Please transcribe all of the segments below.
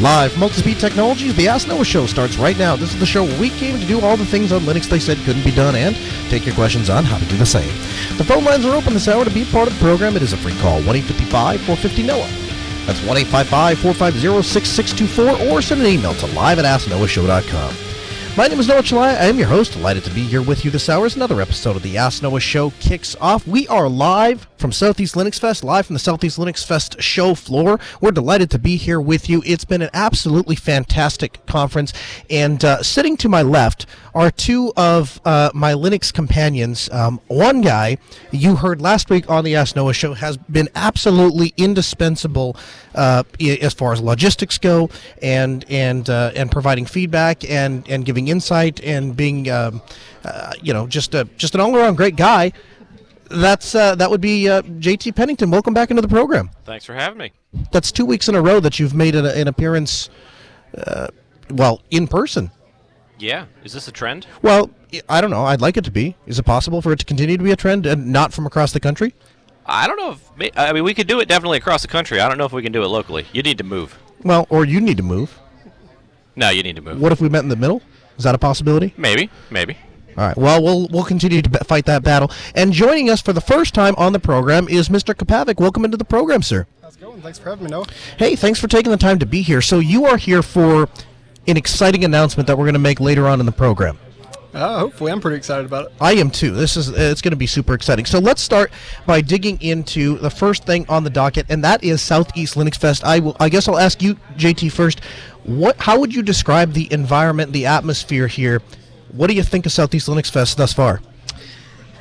Live from Multispeed Technologies, the Ask Noah Show starts right now. This is the show we came to do all the things on Linux they said couldn't be done and take your questions on how to do the same. The phone lines are open this hour to be part of the program. It is a free call, 1-855-450-NOAH. That's 1-855-450-6624 or send an email to live at asknoahshow.com. My name is Noah Chalai. I am your host. Delighted to be here with you this hour as another episode of the Ask Noah Show kicks off. We are live from Southeast Linux Fest, live from the Southeast Linux Fest show floor. We're delighted to be here with you. It's been an absolutely fantastic conference. And sitting to my left are two of my Linux companions. One guy you heard last week on the Ask Noah Show has been absolutely indispensable as far as logistics go and providing feedback and giving insight and being, just an all-around great guy. That would be J.T. Pennington. Welcome back into the program. Thanks for having me. That's 2 weeks in a row that you've made an appearance, in person. Yeah. Is this a trend? Well, I don't know. I'd like it to be. Is it possible for it to continue to be a trend and not from across the country? I don't know. We could do it definitely across the country. I don't know if we can do it locally. You need to move. Well, or you need to move. No, you need to move. What if we met in the middle? Is that a possibility? Maybe. All right. Well, we'll continue to fight that battle. And joining us for the first time on the program is Mr. Kapavik. Welcome into the program, sir. How's it going? Thanks for having me, Noah. Hey, thanks for taking the time to be here. So you are here for an exciting announcement that we're going to make later on in the program. Hopefully. I'm pretty excited about it. I am, too. It's going to be super exciting. So let's start by digging into the first thing on the docket, and that is Southeast Linux Fest. I guess I'll ask you, JT, first. How would you describe the environment, the atmosphere here? What do you think of Southeast Linux Fest thus far?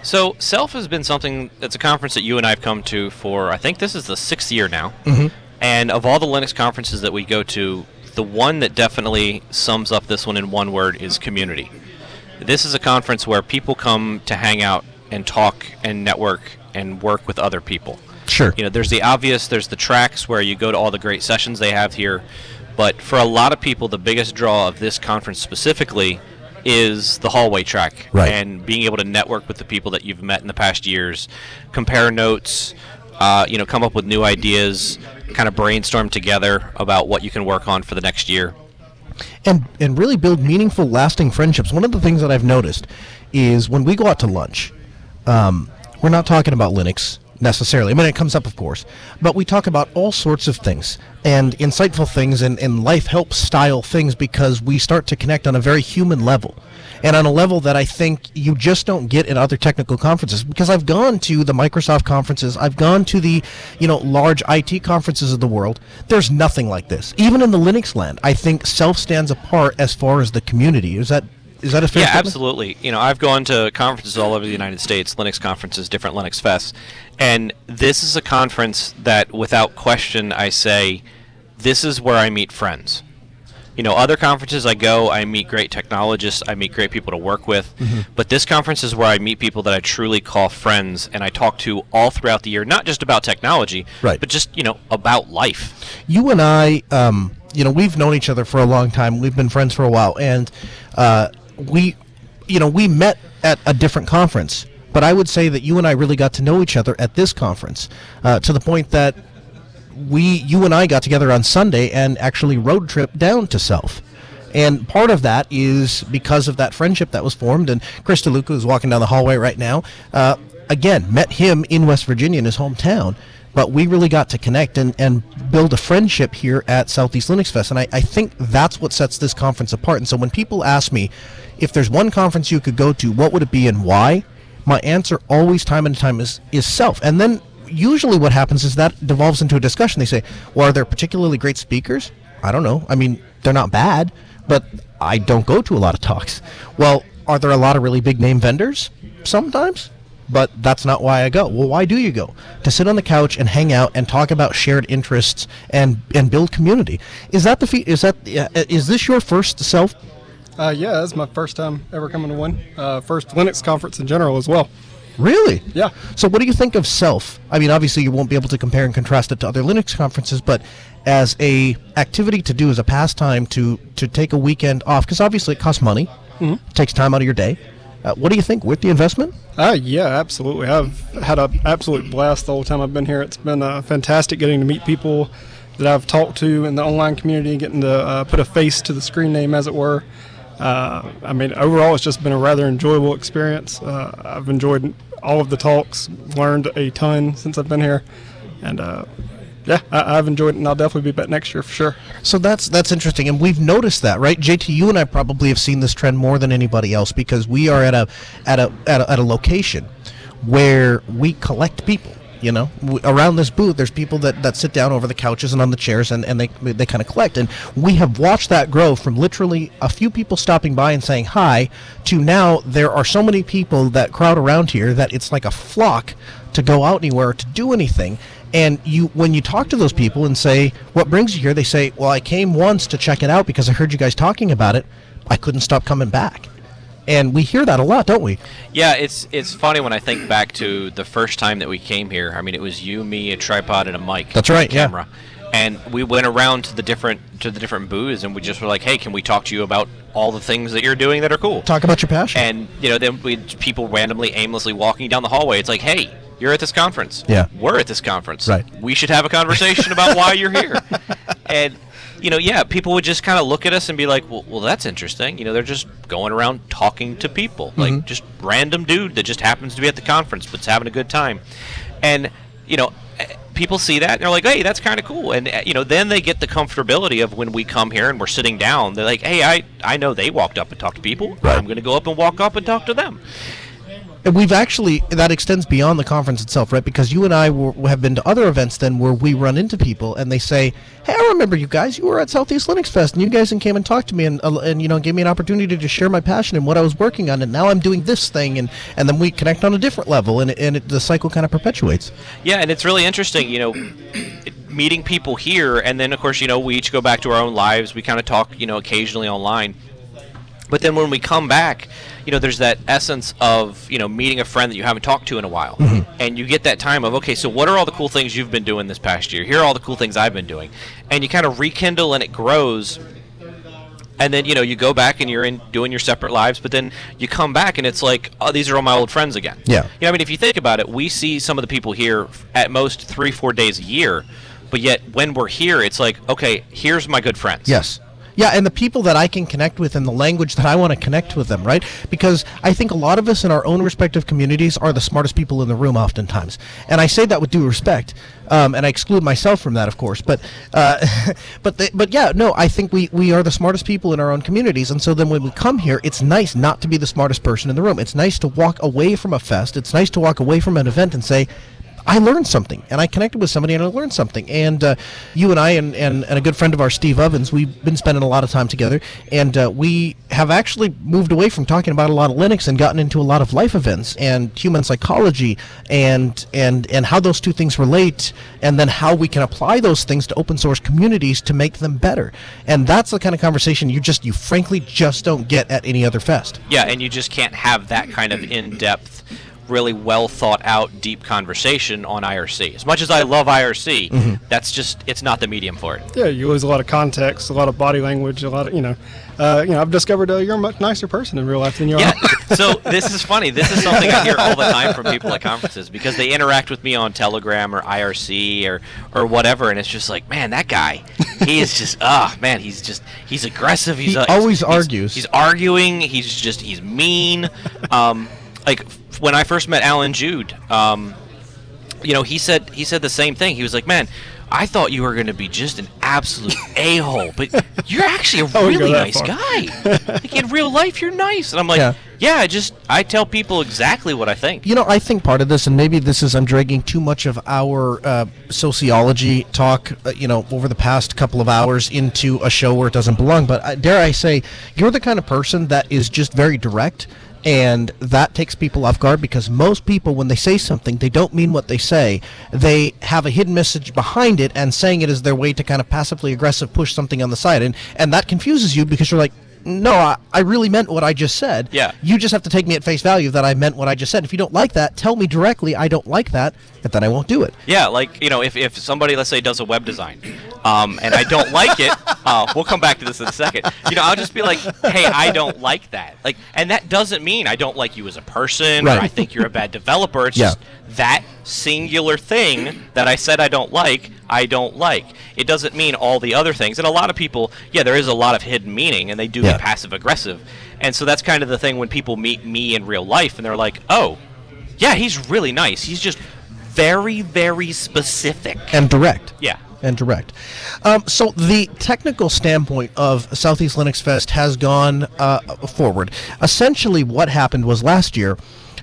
So, SELF has been something that's a conference that you and I have come to for, I think this is the 6th year now. Mm-hmm. And of all the Linux conferences that we go to, the one that definitely sums up this one in one word is community. This is a conference where people come to hang out and talk and network and work with other people. Sure. You know, there's the obvious, there's the tracks where you go to all the great sessions they have here. But for a lot of people, the biggest draw of this conference specifically is the hallway track, right, and being able to network with the people that you've met in the past years, compare notes, come up with new ideas, kind of brainstorm together about what you can work on for the next year. And really build meaningful, lasting friendships. One of the things that I've noticed is when we go out to lunch, we're not talking about Linux necessarily. I mean, it comes up, of course, but we talk about all sorts of things and insightful things and life help style things because we start to connect on a very human level and on a level that I think you just don't get in other technical conferences, because I've gone to the Microsoft conferences, I've gone to the large IT conferences of the world. There's nothing like this. Even in the Linux land, I think SELF stands apart as far as the community. Is that a fair statement? Yeah, absolutely. I've gone to conferences all over the United States, Linux conferences, different Linux fests, and this is a conference that, without question, I say, this is where I meet friends. Other conferences I go, I meet great technologists, I meet great people to work with, mm-hmm. but this conference is where I meet people that I truly call friends and I talk to all throughout the year, not just about technology, right, but just, about life. You and I, we've known each other for a long time. We've been friends for a while, and we met at a different conference, but I would say that you and I really got to know each other at this conference, to the point that you and I got together on Sunday and actually road tripped down to SELF. And part of that is because of that friendship that was formed. And Chris DeLuca, who's walking down the hallway right now, again, met him in West Virginia in his hometown. But we really got to connect and build a friendship here at Southeast Linux Fest. And I think that's what sets this conference apart. And so when people ask me, if there's one conference you could go to, what would it be and why? My answer always, time and time, is SELF. And then usually what happens is that devolves into a discussion. They say, well, are there particularly great speakers? I don't know. I mean, they're not bad, but I don't go to a lot of talks. Well, are there a lot of really big name vendors? Sometimes. But that's not why I go. Well, why do you go? To sit on the couch and hang out and talk about shared interests and build community. Is that is this your first SELF? Yeah, that's my first time ever coming to one. First Linux conference in general as well. Really? Yeah. So what do you think of Self? I mean, obviously you won't be able to compare and contrast it to other Linux conferences, but as a activity to do, as a pastime, to take a weekend off, because obviously it costs money, it takes time out of your day. What do you think with the investment? Yeah, absolutely. I've had an absolute blast the whole time I've been here. It's been fantastic getting to meet people that I've talked to in the online community, getting to put a face to the screen name, as it were. I mean, overall, it's just been a rather enjoyable experience. I've enjoyed all of the talks, learned a ton since I've been here, and yeah, I've enjoyed it, and I'll definitely be back next year for sure. So that's interesting, and we've noticed that, right? JT, you and I probably have seen this trend more than anybody else because we are at a location where we collect people. You know, around this booth, there's people that sit down over the couches and on the chairs, and they kind of collect. And we have watched that grow from literally a few people stopping by and saying hi to now there are so many people that crowd around here that it's like a flock to go out anywhere or to do anything. And you, when you talk to those people and say, what brings you here? They say, well, I came once to check it out because I heard you guys talking about it. I couldn't stop coming back. And we hear that a lot, don't we? Yeah, it's funny when I think back to the first time that we came here. I mean, it was you, me, a tripod, and a mic. That's right, yeah. Camera. And we went around to the different booths, and we just were like, hey, can we talk to you about all the things that you're doing that are cool? Talk about your passion. And, you know, then we people randomly, aimlessly walking down the hallway. It's like, hey, you're at this conference. Yeah. We're at this conference. Right. We should have a conversation about why you're here. And... you know, yeah, people would just kind of look at us and be like, well, that's interesting. You know, they're just going around talking to people, like just random dude that just happens to be at the conference but's having a good time. And, you know, people see that and they're like, hey, that's kind of cool. And, you know, then they get the comfortability of when we come here and we're sitting down, they're like, hey, I know they walked up and talked to people. Right. I'm going to go up and walk up and talk to them. And we've actually, that extends beyond the conference itself, right? Because you and I have been to other events then where we run into people and they say, hey, I remember you guys. You were at Southeast Linux Fest and you guys came and talked to me and you know, gave me an opportunity to just share my passion and what I was working on. And now I'm doing this thing. And then we connect on a different level and the cycle kind of perpetuates. Yeah, and it's really interesting, you know, meeting people here. And then, of course, you know, we each go back to our own lives. We kind of talk, you know, occasionally online. But then when we come back, you know, there's that essence of, you know, meeting a friend that you haven't talked to in a while. And you get that time of, okay, so what are all the cool things you've been doing this past year? Here are all the cool things I've been doing. And you kind of rekindle and it grows. And then, you know, you go back and you're in doing your separate lives, but then you come back and it's like, oh, these are all my old friends again. Yeah. You know, I mean, if you think about it, we see some of the people here at most 3-4 days a year. But yet when we're here, it's like, okay, here's my good friends. Yes. Yeah, and the people that I can connect with and the language that I want to connect with them, right? Because I think a lot of us in our own respective communities are the smartest people in the room oftentimes. And I say that with due respect, and I exclude myself from that, of course. But but yeah, no, I think we are the smartest people in our own communities. And so then when we come here, it's nice not to be the smartest person in the room. It's nice to walk away from a fest. It's nice to walk away from an event and say, I learned something, and I connected with somebody, and I learned something. And you and I and a good friend of ours, Steve Ovens, we've been spending a lot of time together, and we have actually moved away from talking about a lot of Linux and gotten into a lot of life events and human psychology and how those two things relate, and then how we can apply those things to open source communities to make them better. And that's the kind of conversation you frankly just don't get at any other fest. Yeah, and you just can't have that kind of in-depth, really well thought out, deep conversation on IRC. As much as I love IRC, that's just, it's not the medium for it. Yeah, you lose a lot of context, a lot of body language, a lot of, I've discovered you're a much nicer person in real life than you are. So this is funny. This is something I hear all the time from people at conferences because they interact with me on Telegram or IRC or whatever, and it's just like, man, that guy, he is just, he's aggressive. He always argues. He's arguing. He's mean. Like when I first met Alan Jude, you know, he said the same thing. He was like, "Man, I thought you were going to be just an absolute a-hole, but you're actually a really nice guy. Like in real life, you're nice." And I'm like, "Yeah, I tell people exactly what I think." You know, I think part of this, and maybe this is I'm dragging too much of our sociology talk, over the past couple of hours into a show where it doesn't belong. But dare I say, you're the kind of person that is just very direct. And that takes people off guard because most people, when they say something, they don't mean what they say. They have a hidden message behind it, and saying it is their way to kind of passively aggressive push something on the side. And that confuses you because you're like, no, I really meant what I just said. Yeah. You just have to take me at face value that I meant what I just said. If you don't like that, tell me directly I don't like that, and then I won't do it. Yeah, like, you know, if somebody, let's say, does a web design, and I don't like it, we'll come back to this in a second. You know, I'll just be like, hey, I don't like that. Like, and that doesn't mean I don't like you as a person, right, or I think you're a bad developer. It's just that singular thing that I said I don't like, I don't like. It doesn't mean all the other things. And a lot of people, yeah, there is a lot of hidden meaning, and they do get passive-aggressive. And so that's kind of the thing when people meet me in real life, and they're like, oh, yeah, he's really nice. He's just very, very specific. And direct. Yeah. And direct. So the technical standpoint of Southeast Linux Fest has gone forward. Essentially what happened was last year,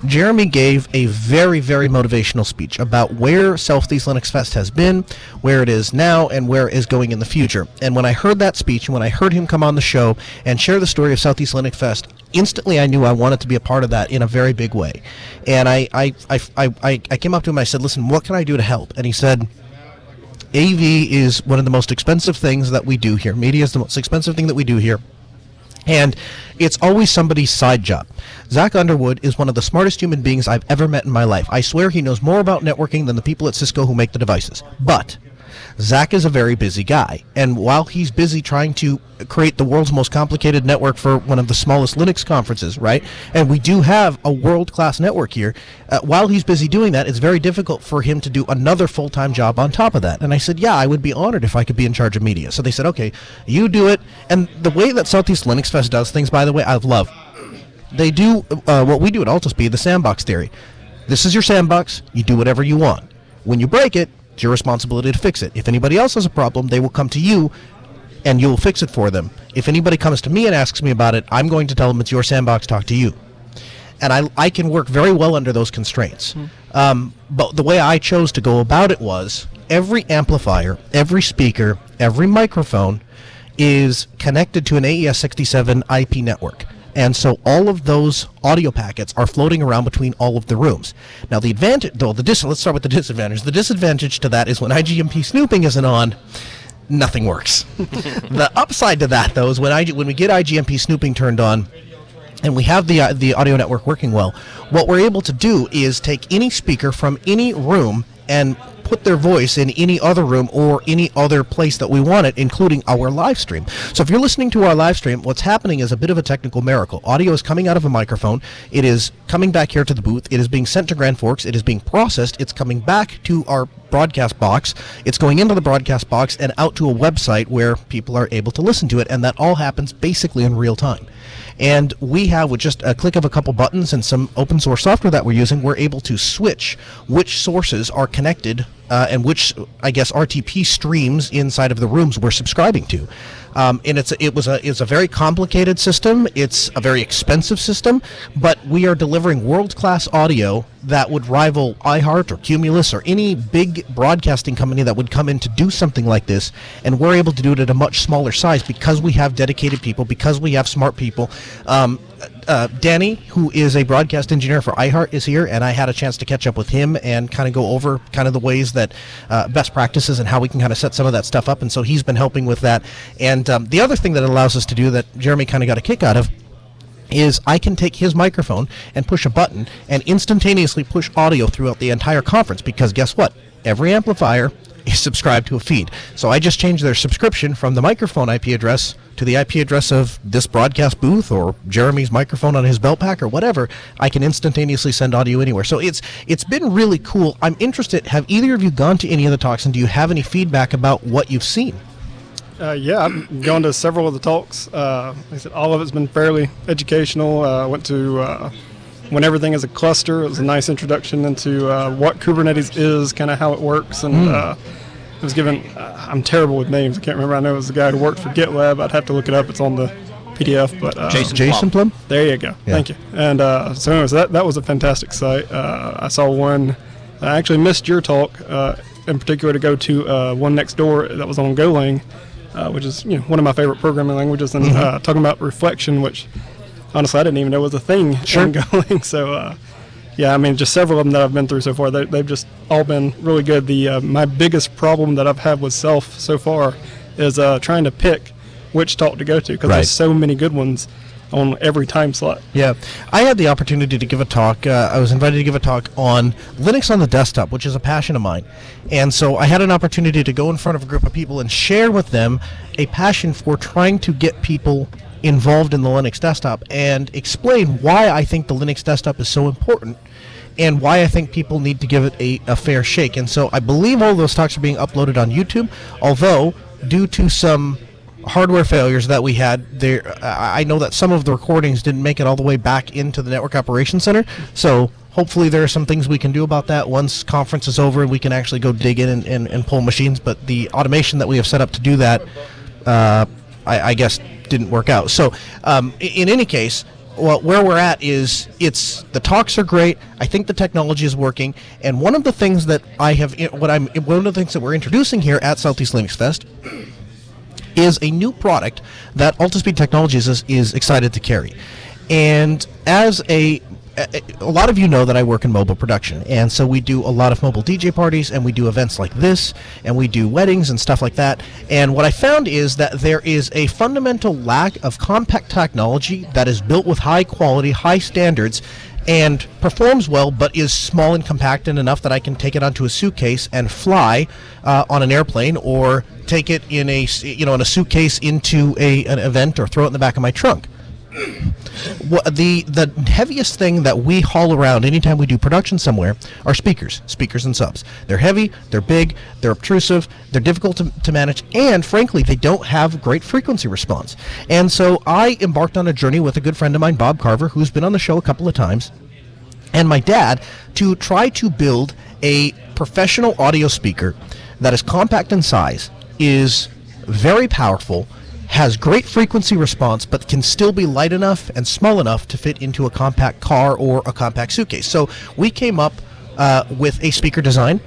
Jeremy gave a very, very motivational speech about where Southeast Linux Fest has been, where it is now, and where it is going in the future. And when I heard that speech, and when I heard him come on the show and share the story of Southeast Linux Fest, instantly I knew I wanted to be a part of that in a very big way. And I came up to him and I said, listen, what can I do to help? And he said, AV is one of the most expensive things that we do here. Media is the most expensive thing that we do here. And it's always somebody's side job. Zach Underwood is one of the smartest human beings I've ever met in my life. I swear he knows more about networking than the people at Cisco who make the devices. But Zach is a very busy guy. And while he's busy trying to create the world's most complicated network for one of the smallest Linux conferences, right? And we do have a world-class network here. While he's busy doing that, it's very difficult for him to do another full-time job on top of that. And I said, yeah, I would be honored if I could be in charge of media. So they said, okay, you do it. And the way that Southeast Linux Fest does things, by the way, I love. They do what we do at Altispeed, the sandbox theory. This is your sandbox. You do whatever you want. When you break it, it's your responsibility to fix it. If anybody else has a problem, they will come to you, and you'll fix it for them. If anybody comes to me and asks me about it, I'm going to tell them it's your sandbox, talk to you. And I can work very well under those constraints. But the way I chose to go about it was every amplifier, every speaker, every microphone is connected to an AES67 IP network. And so all of those audio packets are floating around between all of the rooms. Now the advantage, though, let's start with the disadvantage. The disadvantage to that is when IGMP snooping isn't on, nothing works. The upside to that, though, is when we get IGMP snooping turned on, and we have the audio network working well, what we're able to do is take any speaker from any room and put their voice in any other room or any other place that we want it, including our live stream. So if you're listening to our live stream, what's happening is a bit of a technical miracle. Audio is coming out of a microphone. It is coming back here to the booth. It is being sent to Grand Forks. It is being processed. It's coming back to our broadcast box. It's going into the broadcast box and out to a website where people are able to listen to it, and that all happens basically in real time. And we have, with just a click of a couple buttons and some open source software that we're using, we're able to switch which sources are connected and which, I guess, RTP streams inside of the rooms we're subscribing to. And it's a very complicated system. It's a very expensive system, but we are delivering world-class audio that would rival iHeart or Cumulus or any big broadcasting company that would come in to do something like this, and we're able to do it at a much smaller size because we have dedicated people, because we have smart people. Danny, who is a broadcast engineer for iHeart, is here, and I had a chance to catch up with him and kind of go over kind of the ways that best practices and how we can kind of set some of that stuff up, and so he's been helping with that. And the other thing that it allows us to do that Jeremy kind of got a kick out of is I can take his microphone and push a button and instantaneously push audio throughout the entire conference, because guess what? Every amplifier is subscribed to a feed. So I just changed their subscription from the microphone IP address to the IP address of this broadcast booth or Jeremy's microphone on his belt pack or whatever. I can instantaneously send audio anywhere. So it's been really cool. I'm interested, have either of you gone to any of the talks, and do you have any feedback about what you've seen? Yeah, I've gone to several of the talks. Like I said, all of it's been fairly educational. I went to When Everything is a Cluster. It was a nice introduction into what Kubernetes is, kind of how it works. And it was given, I'm terrible with names. I can't remember. I know it was the guy who worked for GitLab. I'd have to look it up. It's on the PDF. But Jason Plum. There you go. Yeah. Thank you. And so anyways, that was a fantastic site. I saw one. I actually missed your talk in particular to go to one next door that was on Golang. Which is, you know, one of my favorite programming languages, and talking about reflection, which honestly I didn't even know was a thing. Sure. So, yeah, I mean, just several of them that I've been through so far, they've just all been really good. My biggest problem that I've had with self so far is trying to pick which talk to go to, because there's so many good ones on every time slot. Yeah. I had the opportunity to give a talk. I was invited to give a talk on Linux on the desktop, which is a passion of mine. And so I had an opportunity to go in front of a group of people and share with them a passion for trying to get people involved in the Linux desktop and explain why I think the Linux desktop is so important and why I think people need to give it a fair shake. And so I believe all those talks are being uploaded on YouTube, although due to some hardware failures that we had there, I know that some of the recordings didn't make it all the way back into the Network Operations Center, so hopefully there are some things we can do about that once conference is over. We can actually go dig in and pull machines, but the automation that we have set up to do that, I guess, didn't work out. So in any case, where we're at is the talks are great. I think the technology is working, and one of the things that one of the things that we're introducing here at Southeast Linux Fest is a new product that Altispeed Technologies is excited to carry. And as a lot of you know that I work in mobile production, and so we do a lot of mobile DJ parties, and we do events like this, and we do weddings and stuff like that. And what I found is that there is a fundamental lack of compact technology that is built with high quality, high standards, and performs well, but is small and compact and enough that I can take it onto a suitcase and fly on an airplane, or take it in a suitcase into an event, or throw it in the back of my trunk. The heaviest thing that we haul around anytime we do production somewhere are speakers and subs. They're heavy, they're big, they're obtrusive, they're difficult to manage, and frankly, they don't have great frequency response. And so I embarked on a journey with a good friend of mine, Bob Carver, who's been on the show a couple of times, and my dad, to try to build a professional audio speaker that is compact in size, is very powerful, has great frequency response, but can still be light enough and small enough to fit into a compact car or a compact suitcase. So we came up with a speaker design,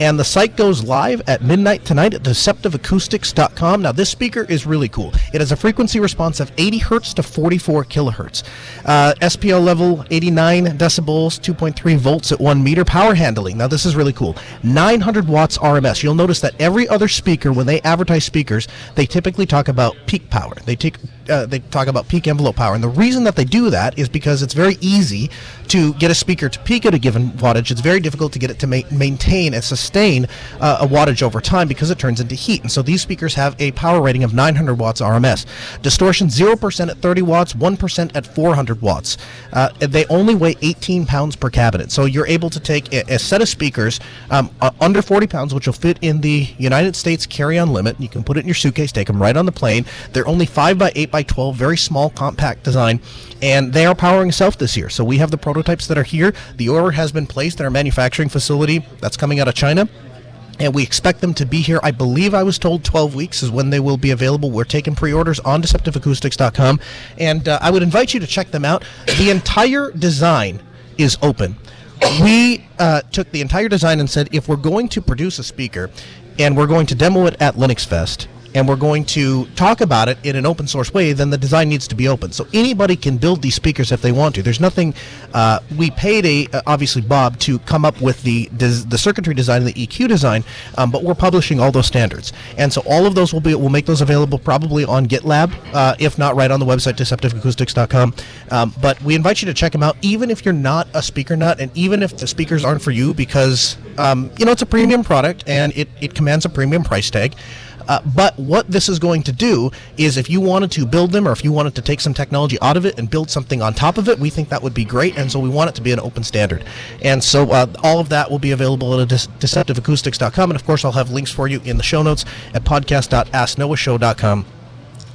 and the site goes live at midnight tonight at DeceptiveAcoustics.com. Now, this speaker is really cool. It has a frequency response of 80 hertz to 44 kilohertz. SPL level 89 decibels, 2.3 volts at 1 meter. Power handling. Now, this is really cool. 900 watts RMS. You'll notice that every other speaker, when they advertise speakers, they typically talk about peak power. They talk about peak envelope power, and the reason that they do that is because it's very easy to get a speaker to peak at a given wattage. It's very difficult to get it to maintain and sustain a wattage over time, because it turns into heat. And so these speakers have a power rating of 900 watts RMS. Distortion 0% at 30 watts, 1% at 400 watts. They only weigh 18 pounds per cabinet, so you're able to take a set of speakers under 40 pounds, which will fit in the United States carry-on limit. You can put it in your suitcase, take them right on the plane. They're only 5 by 8 by 12, very small, compact design, and they are powering Self this year. So we have the prototypes that are here. The order has been placed at our manufacturing facility that's coming out of China, and we expect them to be here. I believe I was told 12 weeks is when they will be available. We're taking pre-orders on DeceptiveAcoustics.com, and I would invite you to check them out. The entire design is open. We took the entire design and said, if we're going to produce a speaker, and we're going to demo it at Linux Fest, and we're going to talk about it in an open source way, then the design needs to be open. So anybody can build these speakers if they want to. There's nothing, we paid obviously Bob to come up with the circuitry design, the EQ design, but we're publishing all those standards. And so all of those we'll make those available probably on GitLab, if not right on the website, DeceptiveAcoustics.com. But we invite you to check them out, even if you're not a speaker nut, and even if the speakers aren't for you, because it's a premium product and it commands a premium price tag. But what this is going to do is, if you wanted to build them, or if you wanted to take some technology out of it and build something on top of it, we think that would be great, and so we want it to be an open standard. And so all of that will be available at DeceptiveAcoustics.com, and of course I'll have links for you in the show notes at podcast.asknoahshow.com.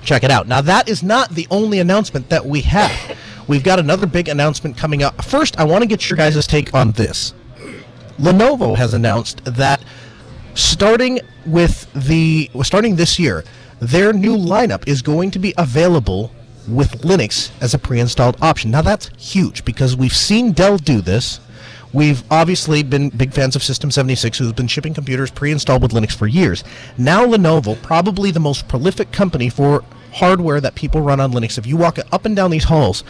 Check it out. Now, that is not the only announcement that we have. We've got another big announcement coming up. First, I want to get your guys' take on this. Lenovo has announced that starting this year, their new lineup is going to be available with Linux as a pre-installed option. Now, that's huge, because we've seen Dell do this. We've obviously been big fans of System 76, who's been shipping computers pre-installed with Linux for years. Now, Lenovo, probably the most prolific company for hardware that people run on Linux. If you walk up and down these halls,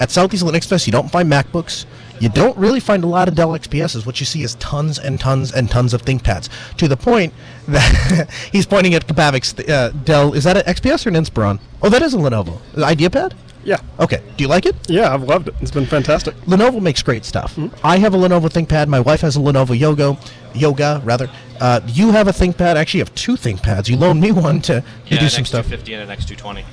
At Southeast Linux Fest, you don't find MacBooks. You don't really find a lot of Dell XPSs. What you see is tons and tons and tons of ThinkPads, to the point that he's pointing at Kapavik's Dell. Is that an XPS or an Inspiron? Oh, that is a Lenovo. IdeaPad? Yeah. Okay. Do you like it? Yeah, I've loved it. It's been fantastic. Lenovo makes great stuff. Mm-hmm. I have a Lenovo ThinkPad. My wife has a Lenovo Yoga. You have a ThinkPad. Actually, you have two ThinkPads. You loaned me one to do some stuff. Yeah, an X250 and an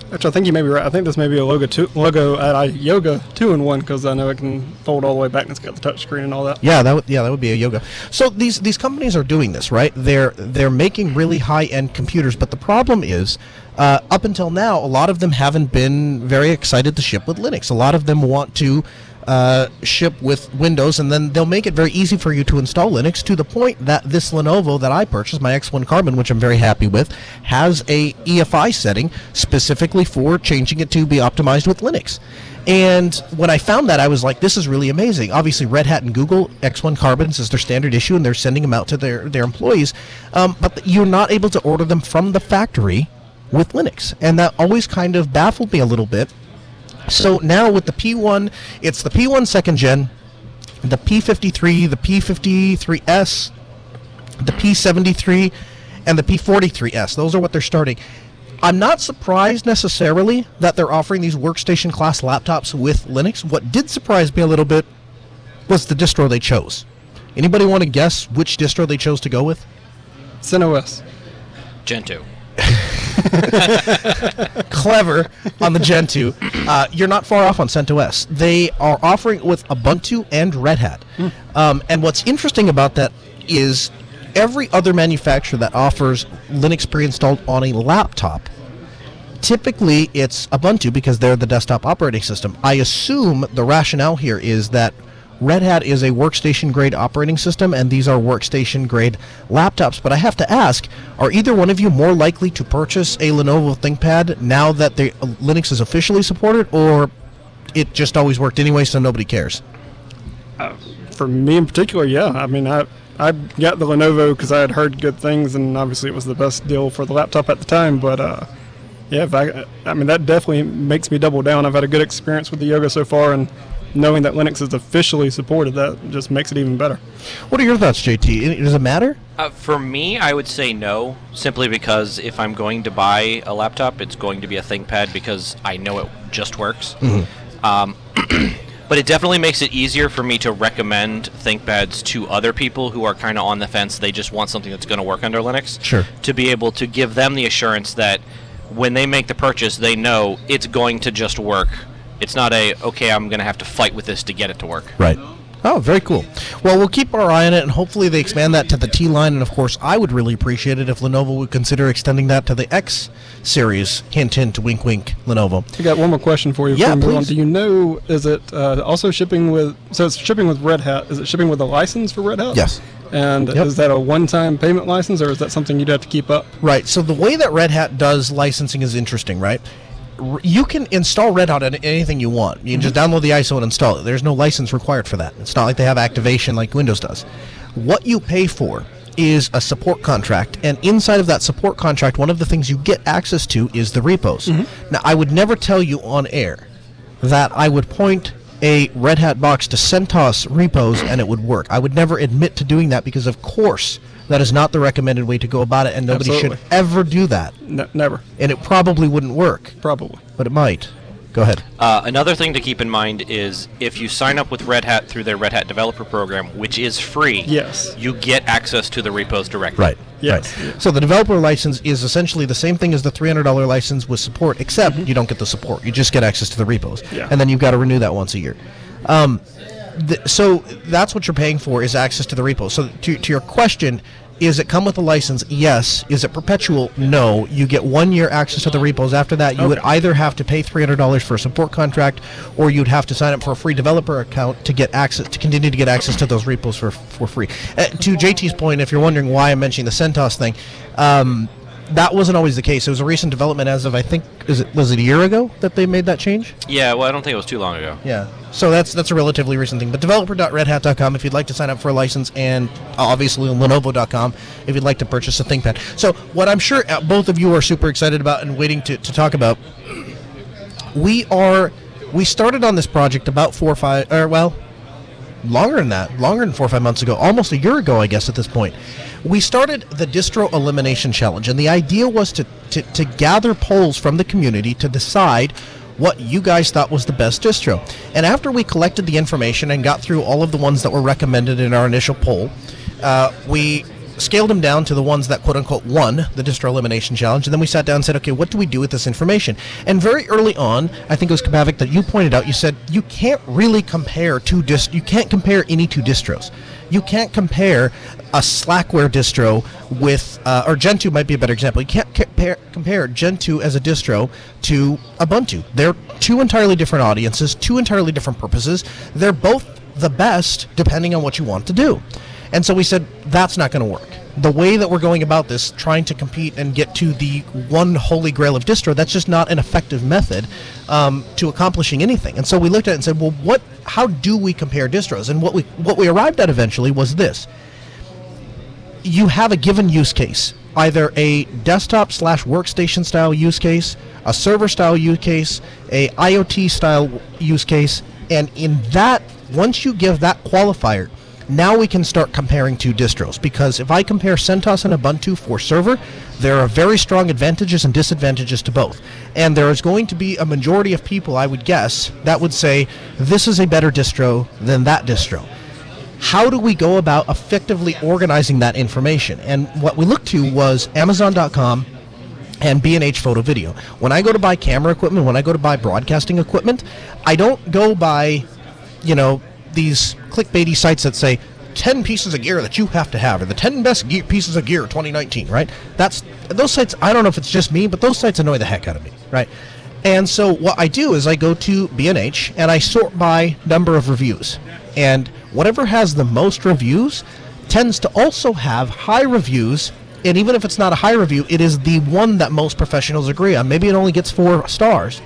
X220. Which I think you may be right. I think this may be a Yoga 2-in-1, because I know it can fold all the way back and it's got the touch screen and all that. Yeah, that would be a Yoga. So these companies are doing this, right? They're making really high-end computers, but the problem is, up until now, a lot of them haven't been very excited to ship with Linux. A lot of them want to ship with Windows, and then they'll make it very easy for you to install Linux, to the point that this Lenovo that I purchased, my X1 Carbon, which I'm very happy with, has a EFI setting specifically for changing it to be optimized with Linux. And when I found that, I was like, this is really amazing. Obviously, Red Hat and Google, X1 Carbons is their standard issue, and they're sending them out to their employees, but you're not able to order them from the factory with Linux, and that always kind of baffled me a little bit. So now with the P1, it's the P1 second gen, the P53, the P53S, the P73, and the P43S. Those are what they're starting. I'm not surprised necessarily that they're offering these workstation class laptops with Linux. What did surprise me a little bit was the distro they chose. Anybody want to guess which distro they chose to go with? CentOS. Gentoo. Clever on the Gentoo. You're not far off on CentOS. They are offering it with Ubuntu and Red Hat. And what's interesting about that is every other manufacturer that offers Linux pre-installed on a laptop, typically it's Ubuntu because they're the desktop operating system. I assume the rationale here is that Red Hat is a workstation-grade operating system, and these are workstation-grade laptops. But I have to ask, are either one of you more likely to purchase a Lenovo ThinkPad now that Linux is officially supported, or it just always worked anyway, so nobody cares? For me in particular, yeah. I mean, I got the Lenovo because I had heard good things, and obviously it was the best deal for the laptop at the time, but... yeah, I mean, that definitely makes me double down. I've had a good experience with the Yoga so far, and knowing that Linux is officially supported, that just makes it even better. What are your thoughts, JT? Does it matter? For me, I would say no, simply because if I'm going to buy a laptop, it's going to be a ThinkPad because I know it just works. Mm-hmm. But it definitely makes it easier for me to recommend ThinkPads to other people who are kind of on the fence. They just want something that's going to work under Linux. Sure. To be able to give them the assurance that when they make the purchase, they know it's going to just work. It's not I'm going to have to fight with this to get it to work. Right. Oh, very cool. Well, we'll keep our eye on it, and hopefully they expand that to the T line. And, of course, I would really appreciate it if Lenovo would consider extending that to the X series. Hint, hint, wink, wink, Lenovo. I got one more question for you. Yeah, please. Do you know, is it also shipping with... So it's shipping with Red Hat. Is it shipping with a license for Red Hat? Yes. And yep. Is that a one-time payment license, or is that something you'd have to keep up? Right. So the way that Red Hat does licensing is interesting, right? You can install Red Hat on anything you want. You can just download the ISO and install it. There's no license required for that. It's not like they have activation like Windows does. What you pay for is a support contract, and inside of that support contract, one of the things you get access to is the repos. Mm-hmm. Now, I would never tell you on air that I would point a Red Hat box to CentOS repos and it would work. I would never admit to doing that because, of course, that is not the recommended way to go about it, and nobody should ever do that. No, never. And it probably wouldn't work. Probably. But it might. Go ahead. Another thing to keep in mind is if you sign up with Red Hat through their Red Hat Developer Program, which is free, yes, you get access to the repos directly. Right. Yes. Right. So the developer license is essentially the same thing as the $300 license with support, except you don't get the support. You just get access to the repos. Yeah. And then you've got to renew that once a year. So that's what you're paying for, is access to the repo. So to your question, is it come with a license? Yes. Is it perpetual? No. You get 1 year access to the repos. After that, you would either have to pay $300 for a support contract, or you'd have to sign up for a free developer account to get access, to continue to get access to those repos for free. To JT's point, if you're wondering why I'm mentioning the CentOS thing, that wasn't always the case. It was a recent development as of, I think, was it a year ago that they made that change? Yeah, well, I don't think it was too long ago. Yeah. So that's a relatively recent thing. But developer.redhat.com if you'd like to sign up for a license, and obviously Lenovo.com if you'd like to purchase a ThinkPad. So what I'm sure both of you are super excited about and waiting to talk about, we are we started on this project about longer than 4 or 5 months ago, almost a year ago, I guess, at this point. We started the Distro Elimination Challenge, and the idea was to gather polls from the community to decide what you guys thought was the best distro. And after we collected the information and got through all of the ones that were recommended in our initial poll, we scaled them down to the ones that quote-unquote won the Distro Elimination Challenge, and then we sat down and said, okay, what do we do with this information? And very early on, I think it was Kapavik that you pointed out, you said you can't really compare any two distros. You can't compare a Slackware distro with, or Gentoo might be a better example. You can't compare Gentoo as a distro to Ubuntu. They're two entirely different audiences, two entirely different purposes. They're both the best depending on what you want to do. And so we said, that's not going to work. The way that we're going about this, trying to compete and get to the one holy grail of distro, that's just not an effective method to accomplishing anything. And so we looked at it and said, well, how do we compare distros? And what we arrived at eventually was this. You have a given use case, either a desktop/workstation-style use case, a server-style use case, a IoT-style use case, and in that, once you give that qualifier, now we can start comparing two distros, because if I compare CentOS and Ubuntu for server, there are very strong advantages and disadvantages to both. And there is going to be a majority of people, I would guess, that would say, this is a better distro than that distro. How do we go about effectively organizing that information? And what we looked to was Amazon.com and B&H Photo Video. When I go to buy camera equipment, when I go to buy broadcasting equipment, I don't go buy, these clickbaity sites that say 10 pieces of gear that you have to have, or the 10 best pieces of gear 2019, right? Those sites, I don't know if it's just me, but those sites annoy the heck out of me, right? And so what I do is I go to B&H and I sort by number of reviews. And whatever has the most reviews tends to also have high reviews, and even if it's not a high review, it is the one that most professionals agree on. Maybe it only gets 4 stars.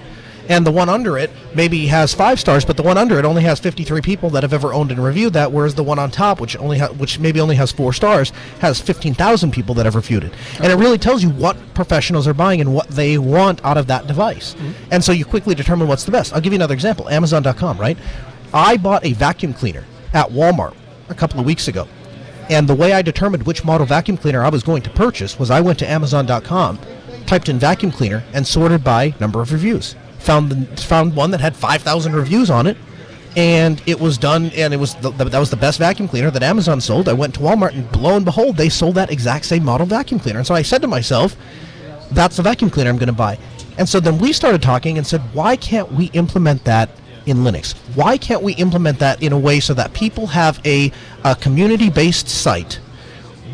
And the one under it maybe has 5 stars, but the one under it only has 53 people that have ever owned and reviewed that, whereas the one on top, which maybe only has 4 stars, has 15,000 people that have reviewed it. And it really tells you what professionals are buying and what they want out of that device. Mm-hmm. And so you quickly determine what's the best. I'll give you another example, Amazon.com, right? I bought a vacuum cleaner at Walmart a couple of weeks ago. And the way I determined which model vacuum cleaner I was going to purchase was I went to Amazon.com, typed in vacuum cleaner, and sorted by number of reviews. Found one that had 5,000 reviews on it, and it was done, and it was that was the best vacuum cleaner that Amazon sold. I went to Walmart, and lo and behold, they sold that exact same model vacuum cleaner. And so I said to myself, that's the vacuum cleaner I'm going to buy. And so then we started talking and said, why can't we implement that in Linux? Why can't we implement that in a way so that people have a community-based site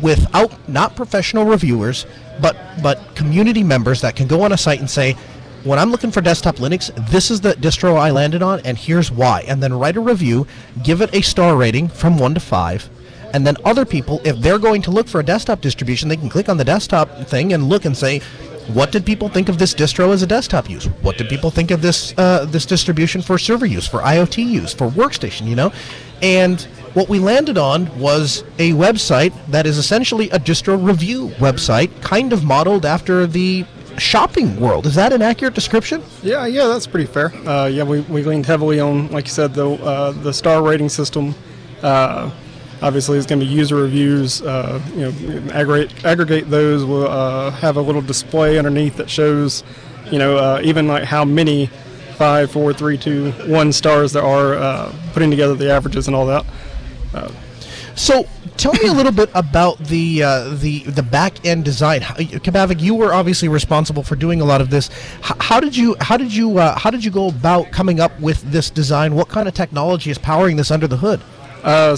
without, not professional reviewers, but community members that can go on a site and say, when I'm looking for desktop Linux, this is the distro I landed on, and here's why. And then write a review, give it a star rating from 1 to 5, and then other people, if they're going to look for a desktop distribution, they can click on the desktop thing and look and say, what did people think of this distro as a desktop use? What did people think of this distribution for server use, for IoT use, for workstation, And what we landed on was a website that is essentially a distro review website, kind of modeled after the shopping world. Is that an accurate description? Yeah, that's pretty fair. We leaned heavily on, like you said, the star rating system. Obviously, it's going to be user reviews. Aggregate those. We'll have a little display underneath that shows, even like how many 5, 4, 3, 2, 1 stars there are. Putting together the averages and all that. So tell me a little bit about the back-end design. Kapavik, you were obviously responsible for doing a lot of this. How did you go about coming up with this design? What kind of technology is powering this under the hood?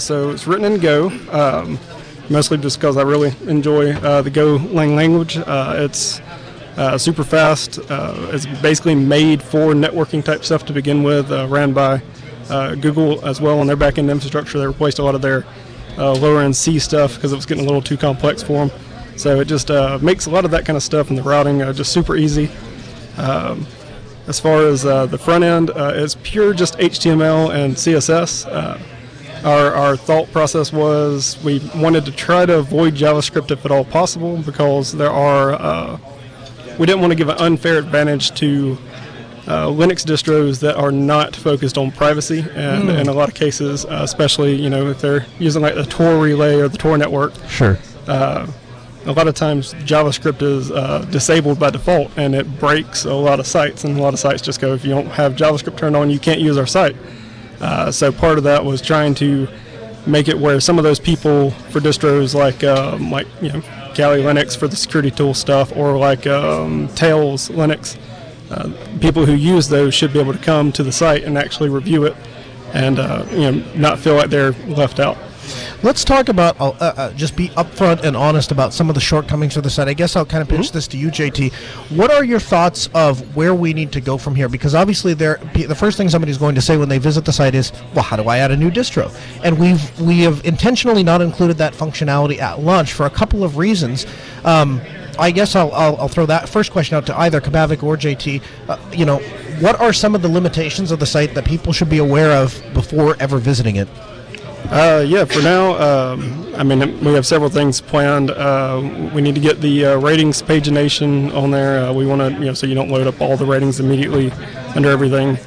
So it's written in Go, mostly just because I really enjoy the Go language. It's super fast. It's basically made for networking type stuff to begin with, ran by Google as well on their back-end infrastructure. They replaced a lot of their lower-end C stuff because it was getting a little too complex for them. So it just makes a lot of that kind of stuff, and the routing just super easy. As far as the front end, it's pure just HTML and CSS. Our thought process was we wanted to try to avoid JavaScript if at all possible, because we didn't want to give an unfair advantage to Linux distros that are not focused on privacy, and in a lot of cases, especially if they're using like the Tor relay or the Tor network. Sure. A lot of times JavaScript is disabled by default, and it breaks a lot of sites, and a lot of sites just go, if you don't have JavaScript turned on, you can't use our site. So part of that was trying to make it where some of those people for distros like Kali Linux for the security tool stuff, or like Tails Linux, people who use those should be able to come to the site and actually review it, and not feel like they're left out. Let's talk about, just be upfront and honest about some of the shortcomings of the site. I guess I'll kind of pitch this to you, JT. What are your thoughts of where we need to go from here? Because obviously the first thing somebody's going to say when they visit the site is, well, how do I add a new distro? And we have intentionally not included that functionality at launch for a couple of reasons. I guess I'll throw that first question out to either Kapavik or JT. What are some of the limitations of the site that people should be aware of before ever visiting it? For now, we have several things planned. We need to get the ratings pagination on there. We want to, so you don't load up all the ratings immediately under everything.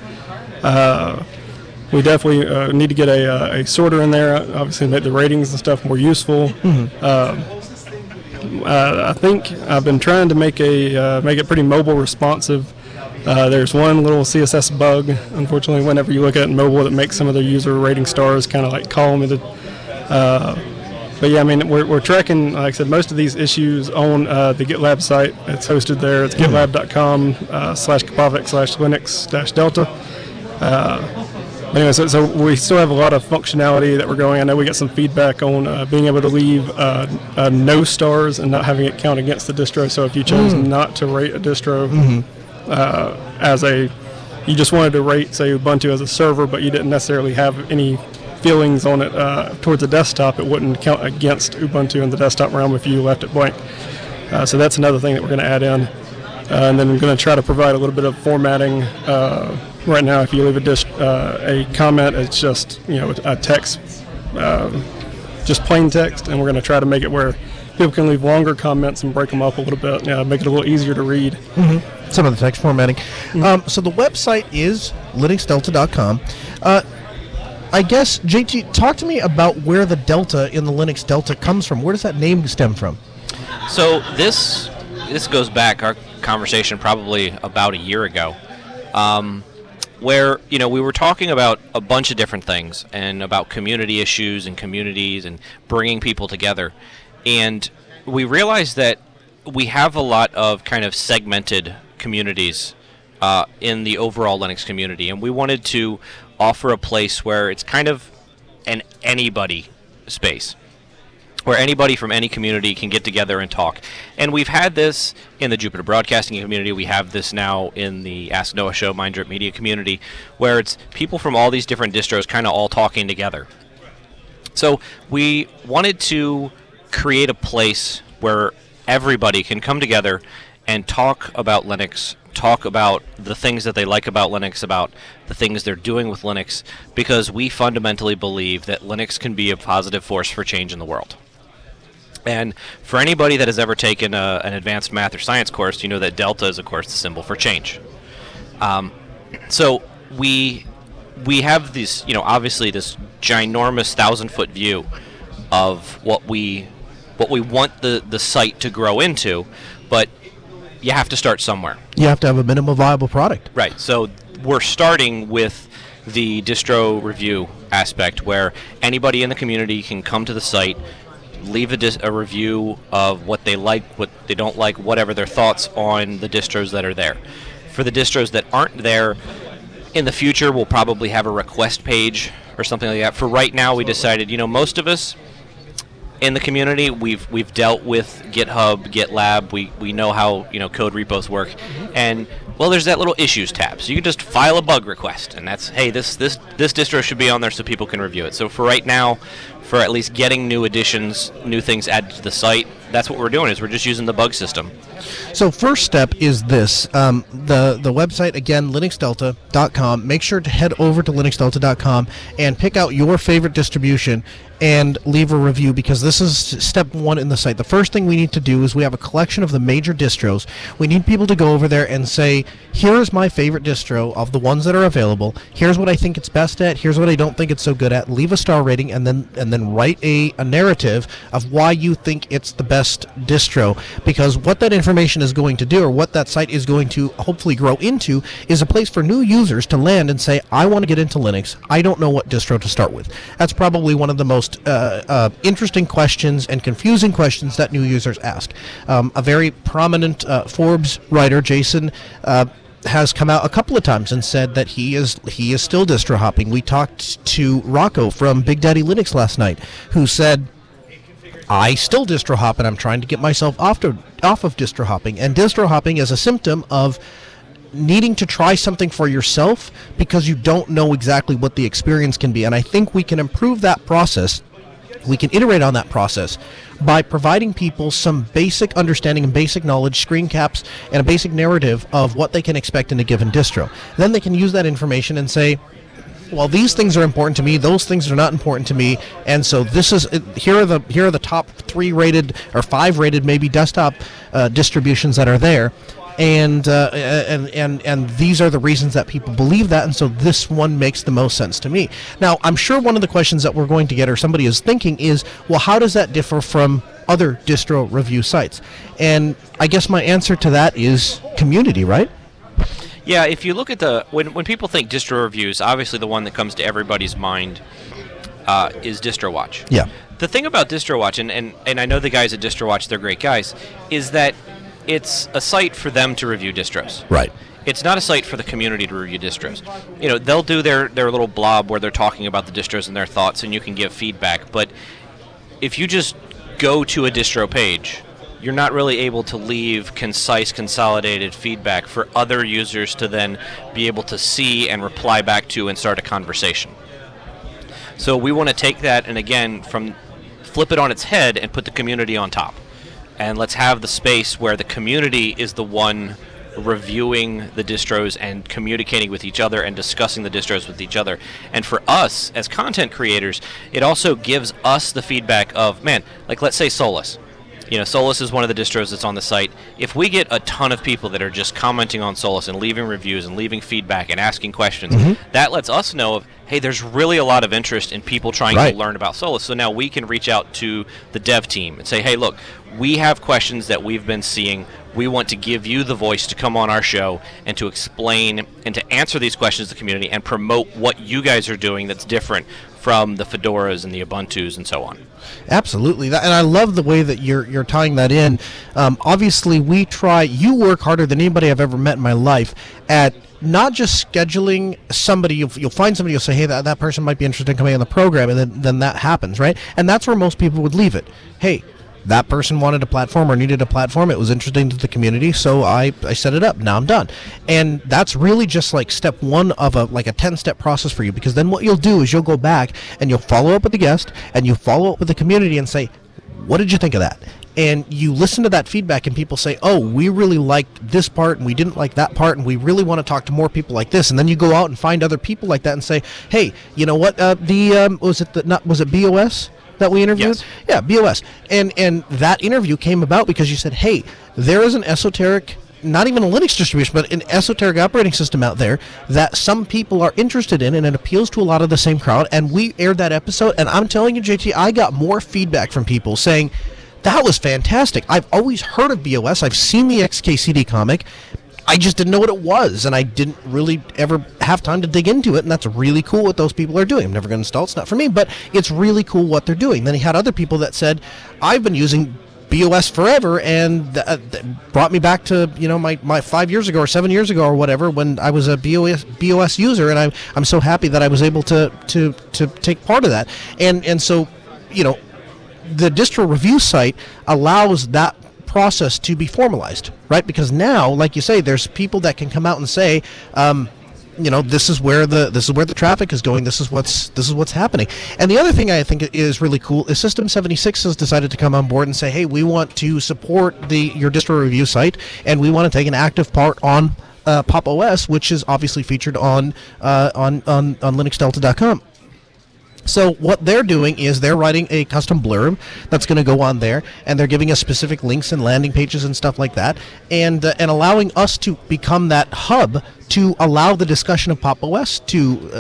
We definitely need to get a sorter in there, obviously make the ratings and stuff more useful. I think I've been trying to make it pretty mobile responsive. There's one little CSS bug, unfortunately, whenever you look at it in mobile, that makes some of the user rating stars kind of like column-headed. We're tracking, like I said, most of these issues on the GitLab site. It's hosted there. It's gitlab.com /Kapavik/Linux-Delta. So we still have a lot of functionality that we're going. I know we got some feedback on being able to leave no stars and not having it count against the distro. So if you chose not to rate a distro, you just wanted to rate, say, Ubuntu as a server, but you didn't necessarily have any feelings on it towards the desktop, it wouldn't count against Ubuntu in the desktop realm if you left it blank. So that's another thing that we're going to add in. And then I'm going to try to provide a little bit of formatting. Right now, if you leave a comment, it's just a text, just plain text, and we're going to try to make it where people can leave longer comments and break them up a little bit, make it a little easier to read. Some of the text formatting. So the website is linuxdelta.com. I guess, JT, talk to me about where the Delta in the Linux Delta comes from. Where does that name stem from? So this goes back our conversation probably about a year ago, where we were talking about a bunch of different things and about community issues and communities and bringing people together. And we realized that we have a lot of kind of segmented communities in the overall Linux community, and we wanted to offer a place where it's kind of an anybody space, where anybody from any community can get together and talk. And we've had this in the Jupiter Broadcasting community. We have this now in the Ask Noah Show, Mindrip Media community, where it's people from all these different distros kind of all talking together. So we wanted to create a place where everybody can come together and talk about Linux, talk about the things that they like about Linux, about the things they're doing with Linux, because we fundamentally believe that Linux can be a positive force for change in the world. And for anybody that has ever taken an advanced math or science course, you know that Delta is, of course, the symbol for change. So we have these, obviously this ginormous 1,000-foot view of what we want the site to grow into, but you have to start somewhere. You have to have a minimum viable product. Right. So we're starting with the distro review aspect, where anybody in the community can come to the site, leave a review of what they like, what they don't like, whatever their thoughts on the distros that are there. For the distros that aren't there, in the future we'll probably have a request page or something like that. For right now, we decided, most of us in the community, we've dealt with GitHub, GitLab. We know how code repos work, and there's that little issues tab. So you can just file a bug request, and that's, hey, this distro should be on there so people can review it. So for right now, for at least getting new additions, new things added to the site. That's what we're doing, is we're just using the bug system. So first step is this. The website, again, linuxdelta.com. Make sure to head over to linuxdelta.com and pick out your favorite distribution and leave a review, because this is step one in the site. The first thing we need to do is we have a collection of the major distros. We need people to go over there and say, here's my favorite distro of the ones that are available. Here's what I think it's best at. Here's what I don't think it's so good at. Leave a star rating, and then write a narrative of why you think it's the best distro. Because what that information is going to do, or what that site is going to hopefully grow into, is a place for new users to land and say, I want to get into Linux. I don't know what distro to start with. That's probably one of the most interesting questions and confusing questions that new users ask. A very prominent Forbes writer, Jason, has come out a couple of times and said that he is still distro hopping. We talked to Rocco from Big Daddy Linux last night, who said, I still distro hop and I'm trying to get myself off of distro hopping. And distro hopping is a symptom of needing to try something for yourself because you don't know exactly what the experience can be. And I think we can improve that process. We can iterate on that process by providing people some basic understanding and basic knowledge, screen caps, and a basic narrative of what they can expect in a given distro. Then they can use that information and say, well, these things are important to me, those things are not important to me, and so this is here are the top 3 rated or 5 rated maybe desktop distributions that are there. And these are the reasons that people believe that, and so this one makes the most sense to me. Now, I'm sure one of the questions that we're going to get, or somebody is thinking, is, well, how does that differ from other distro review sites? And I guess my answer to that is community, right? Yeah, if you look at when people think distro reviews, obviously the one that comes to everybody's mind is DistroWatch. Yeah. The thing about DistroWatch, and I know the guys at DistroWatch, they're great guys, is that it's a site for them to review distros. Right. It's not a site for the community to review distros. You know, they'll do their little blob where they're talking about the distros and their thoughts, and you can give feedback. But if you just go to a distro page, you're not really able to leave concise, consolidated feedback for other users to then be able to see and reply back to and start a conversation. So we want to take that and, again, flip it on its head and put the community on top. And let's have the space where the community is the one reviewing the distros and communicating with each other and discussing the distros with each other. And for us, as content creators, it also gives us the feedback of, man, like let's say Solus. You know, Solus is one of the distros that's on the site. If we get a ton of people that are just commenting on Solus and leaving reviews and leaving feedback and asking questions, that lets us know of, hey, there's really a lot of interest in people trying to learn about Solus. So now we can reach out to the dev team and say, hey, look, we have questions that we've been seeing. We want to give you the voice to come on our show and to explain and to answer these questions to the community and promote what you guys are doing that's different from the Fedoras and the Ubuntus and so on. Absolutely, and I love the way that you're tying that in. Obviously, you work harder than anybody I've ever met in my life at not just scheduling somebody. You'll find somebody, you'll say, hey, that person might be interested in coming on the program, and then that happens, right? And that's where most people would leave it. Hey, that person wanted a platform or needed a platform. It was interesting to the community, so I set it up. Now I'm done. And that's really just like step one of a 10-step process for you, because then what you'll do is you'll go back and you'll follow up with the guest and you follow up with the community and say, what did you think of that? And you listen to that feedback and people say, oh, we really liked this part and we didn't like that part and we really want to talk to more people like this. And then you go out and find other people like that and say, hey, you know what, was it BOS? That we interviewed? Yes. Yeah, BOS. And that interview came about because you said, hey, there is an esoteric, not even a Linux distribution, but an esoteric operating system out there that some people are interested in, and it appeals to a lot of the same crowd. And we aired that episode, and I'm telling you, JT, I got more feedback from people saying, that was fantastic. I've always heard of BOS. I've seen the XKCD comic. I just didn't know what it was, and I didn't really ever have time to dig into it, and that's really cool what those people are doing. I'm never going to install it. It's not for me, but it's really cool what they're doing. Then he had other people that said, I've been using BOS forever, and that brought me back to, you know, my 5 years ago or 7 years ago or whatever when I was a BOS user, and I'm so happy that I was able to take part of that. And so, you know, the distro review site allows that process to be formalized, right? Because now, like you say, there's people that can come out and say, you know, this is where the traffic is going. This is what's happening. And the other thing I think is really cool is System 76 has decided to come on board and say, hey, we want to support your distro review site, and we want to take an active part on Pop! OS, which is obviously featured on linuxdelta.com. So what they're doing is they're writing a custom blurb that's going to go on there, and they're giving us specific links and landing pages and stuff like that, and allowing us to become that hub to allow the discussion of Pop! OS to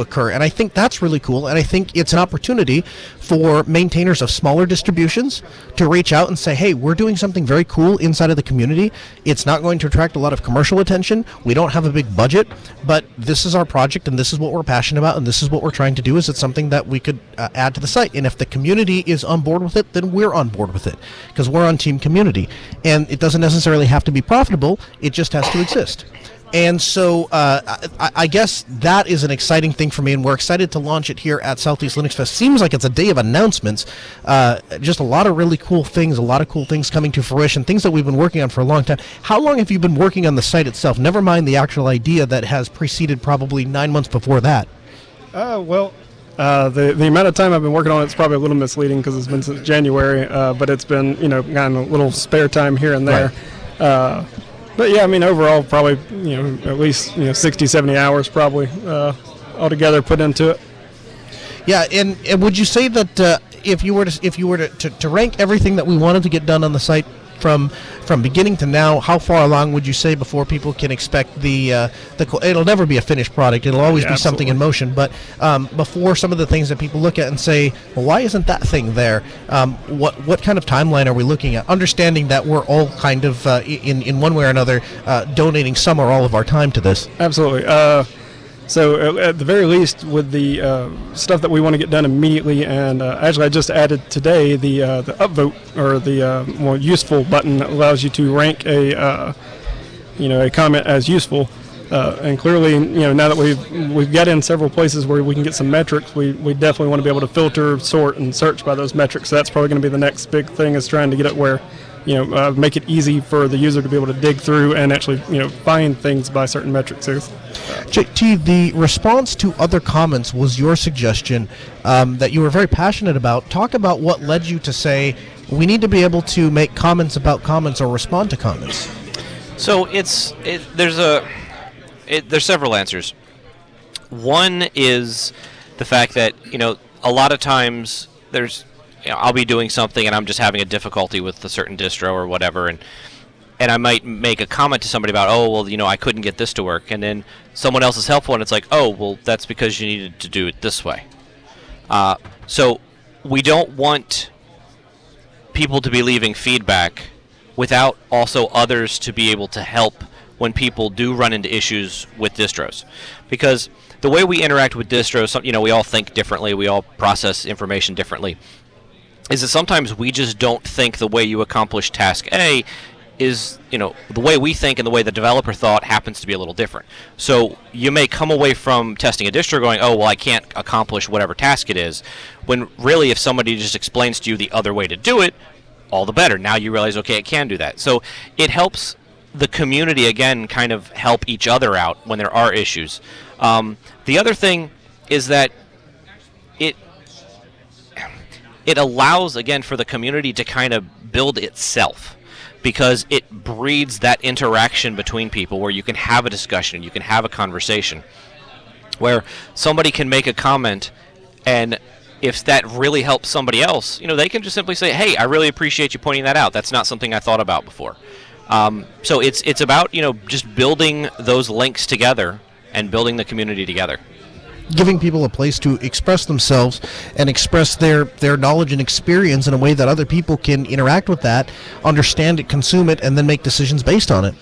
occur. And I think that's really cool, and I think it's an opportunity for maintainers of smaller distributions to reach out and say, hey, we're doing something very cool inside of the community. It's not going to attract a lot of commercial attention. We don't have a big budget, but this is our project, and this is what we're passionate about, and this is what we're trying to do. Is it's something that we could add to the site, and if the community is on board with it, then we're on board with it, because we're on Team Community, and it doesn't necessarily have to be profitable. It just has to exist. And so I guess that is an exciting thing for me, and we're excited to launch it here at Southeast Linux Fest. Seems like it's a day of announcements, just a lot of really cool things, a lot of cool things coming to fruition, things that we've been working on for a long time. How long have you been working on the site itself? Never mind the actual idea that has preceded probably 9 months before that. The amount of time I've been working on it's probably a little misleading because it's been since January, but it's been, kind of a little spare time here and there. Right. But yeah, overall, probably, at least, 60, 70 hours probably altogether put into it. Yeah, and would you say that if you were to rank everything that we wanted to get done on the site from beginning to now, how far along would you say before people can expect the it'll never be a finished product. It'll always be absolutely. Something in motion. But before some of the things that people look at and say, well, why isn't that thing there? What kind of timeline are we looking at? Understanding that we're all kind of, in one way or another, donating some or all of our time to this. Absolutely. So at the very least, with the stuff that we want to get done immediately, and actually I just added today the upvote, or the more useful button that allows you to rank a comment as useful. And clearly, now that we've got in several places where we can get some metrics, we definitely want to be able to filter, sort, and search by those metrics. So that's probably going to be the next big thing, is trying to get it where make it easy for the user to be able to dig through and actually, find things by certain metrics. J.T., the response to other comments was your suggestion that you were very passionate about. Talk about what led you to say, we need to be able to make comments about comments or respond to comments. So there's several answers. One is the fact that, a lot of times there's, I'll be doing something and I'm just having a difficulty with a certain distro or whatever, and I might make a comment to somebody about, I couldn't get this to work, and then someone else is helpful and it's like, that's because you needed to do it this way. So we don't want people to be leaving feedback without also others to be able to help when people do run into issues with distros, because the way we interact with distros, we all think differently, we all process information differently, is that sometimes we just don't think the way you accomplish task A is, the way we think and the way the developer thought happens to be a little different. So you may come away from testing a distro going, I can't accomplish whatever task it is, when really if somebody just explains to you the other way to do it, all the better. Now you realize, it can do that. So it helps the community, again, kind of help each other out when there are issues. The other thing is that it allows, again, for the community to kind of build itself, because it breeds that interaction between people where you can have a discussion, you can have a conversation, where somebody can make a comment, and if that really helps somebody else, they can just simply say, hey, I really appreciate you pointing that out. That's not something I thought about before. So it's about, just building those links together and building the community together. Giving people a place to express themselves and express their knowledge and experience in a way that other people can interact with that, understand it, consume it, and then make decisions based on it.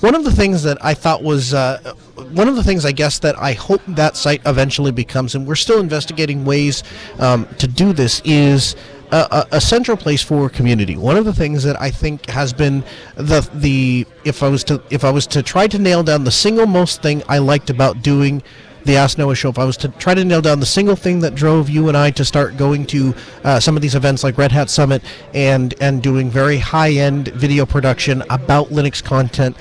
One of the things that I thought was one of the things, I guess, that I hope that site eventually becomes, and we're still investigating ways to do this, is a central place for community. One of the things that I think has been the if I was to try to nail down the single most thing I liked about doing the Ask Noah Show, if I was to try to nail down the single thing that drove you and I to start going to some of these events like Red Hat Summit and doing very high-end video production about Linux content,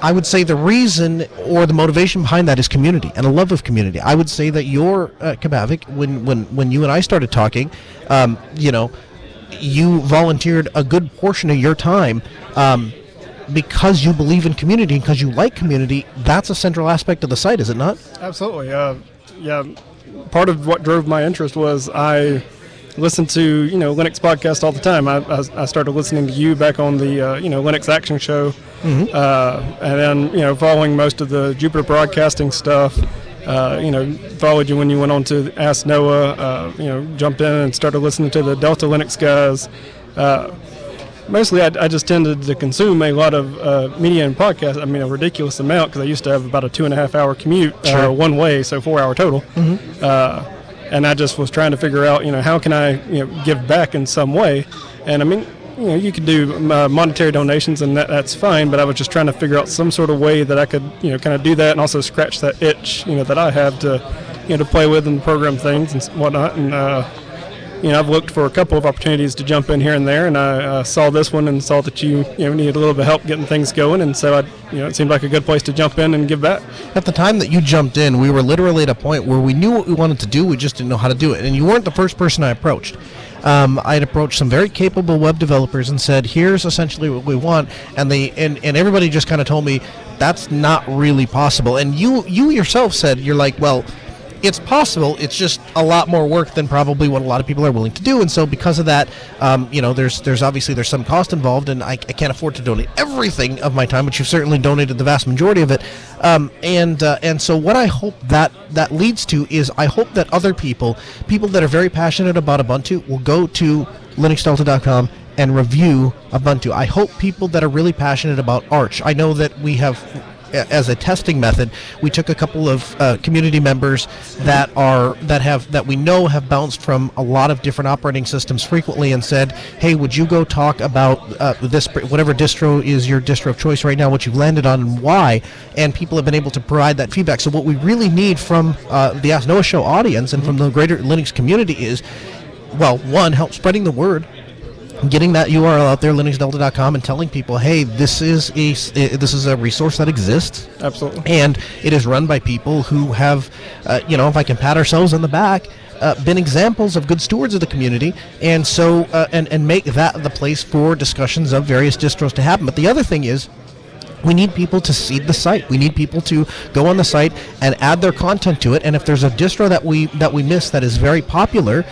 I would say the reason or the motivation behind that is community and a love of community. I would say that your Kapavik, when you and I started talking, you volunteered a good portion of your time because you believe in community and because you like community. That's a central aspect of the site, is it not? Absolutely. Yeah. Part of what drove my interest was I listened to Linux podcasts all the time. I started listening to you back on the Linux Action Show, and then following most of the Jupiter Broadcasting stuff. Followed you when you went on to Ask Noah. Jumped in and started listening to the Delta Linux guys. Mostly, I just tended to consume a lot of media and podcasts. I mean, a ridiculous amount, because I used to have about a 2.5-hour commute one way, so 4-hour total. And I just was trying to figure out, how can I, give back in some way? And I mean, you could do monetary donations, and that's fine. But I was just trying to figure out some sort of way that I could, kind of do that, and also scratch that itch, that I have to, to play with and program things and whatnot. And I've looked for a couple of opportunities to jump in here and there, and I saw this one and saw that you needed a little bit of help getting things going, and so it seemed like a good place to jump in and give back. At the time that you jumped in, we were literally at a point where we knew what we wanted to do, we just didn't know how to do it, and you weren't the first person I approached. I had approached some very capable web developers and said, here's essentially what we want, and everybody just kind of told me, that's not really possible, and you yourself said, you're like, well, it's possible, it's just a lot more work than probably what a lot of people are willing to do, and so because of that, there's some cost involved, and I can't afford to donate everything of my time, but you've certainly donated the vast majority of it, and so what I hope that leads to is I hope that other people that are very passionate about Ubuntu will go to linuxdelta.com and review Ubuntu. I hope people that are really passionate about Arch, I know that we have, as a testing method, we took a couple of community members that we know have bounced from a lot of different operating systems frequently and said, hey, would you go talk about this, whatever distro is your distro of choice right now, what you've landed on and why, and people have been able to provide that feedback. So what we really need from the Ask Noah Show audience and from the greater Linux community is, well, one, help spreading the word, getting that URL out there, linuxdelta.com, and telling people, hey, this is a resource that exists. Absolutely. And it is run by people who have, if I can pat ourselves on the back, been examples of good stewards of the community, and so and make that the place for discussions of various distros to happen. But the other thing is, we need people to seed the site. We need people to go on the site and add their content to it. And if there's a distro that we miss that is very popular,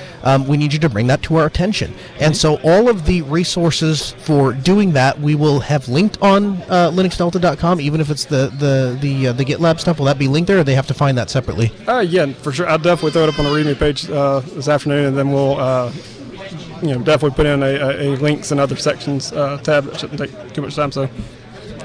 we need you to bring that to our attention. And so all of the resources for doing that, we will have linked on linuxdelta.com, even if it's the GitLab stuff. Will that be linked there, or they have to find that separately? Yeah, for sure. I'll definitely throw it up on the README page this afternoon, and then we'll... definitely put in a links and other sections tab. That shouldn't take too much time, so...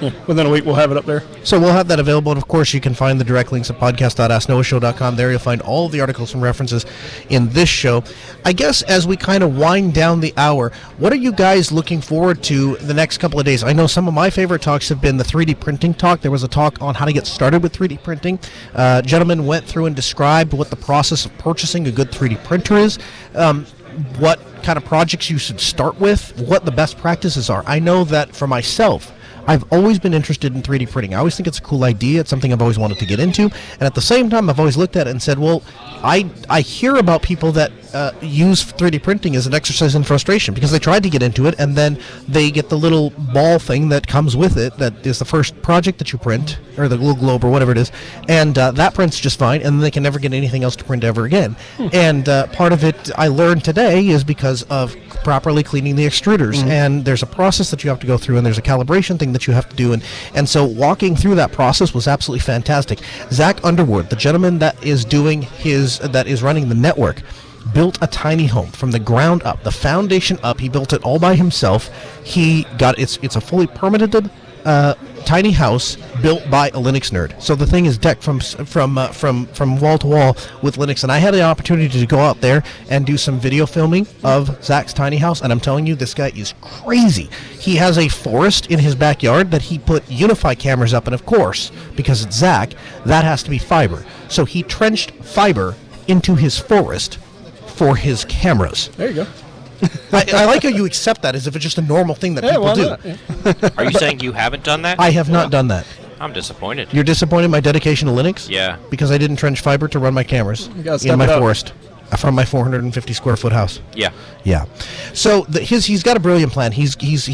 Yeah, within a week we'll have it up there. So we'll have that available, and of course you can find the direct links at podcast.asknoahshow.com. There you'll find all the articles and references in this show. I guess as we kind of wind down the hour, what are you guys looking forward to the next couple of days? I know some of my favorite talks have been the 3D printing talk. There was a talk on how to get started with 3D printing. Gentlemen went through and described what the process of purchasing a good 3D printer is. What kind of projects you should start with, what the best practices are. I know that for myself, I've always been interested in 3D printing. I always think it's a cool idea. It's something I've always wanted to get into. And at the same time, I've always looked at it and said, well, I hear about people that use 3D printing as an exercise in frustration because they tried to get into it, and then they get the little ball thing that comes with it that is the first project that you print, or the little globe or whatever it is, and that prints just fine, and they can never get anything else to print ever again. And part of it I learned today is because of properly cleaning the extruders, and there's a process that you have to go through, and there's a calibration thing that you have to do, and so walking through that process was absolutely fantastic. Zach Underwood, the gentleman that is doing his that is running the network, built a tiny home from the ground up, the foundation up. He built it all by himself. He got it's a fully permitted tiny house built by a Linux nerd. So the thing is decked from wall to wall with Linux. And I had the opportunity to go out there and do some video filming of Zach's tiny house. And I'm telling you, this guy is crazy. He has a forest in his backyard that he put Unify cameras up. And of course, because it's Zach, that has to be fiber. So he trenched fiber into his forest for his cameras. There you go. I like how you accept that as if it's just a normal thing that people do. Are you saying you haven't done that? I have not done that. I'm disappointed. You're disappointed in my dedication to Linux? Yeah. Because I didn't trench fiber to run my cameras in my forest from my 450 square foot house. Yeah. Yeah. So he's got a brilliant plan. He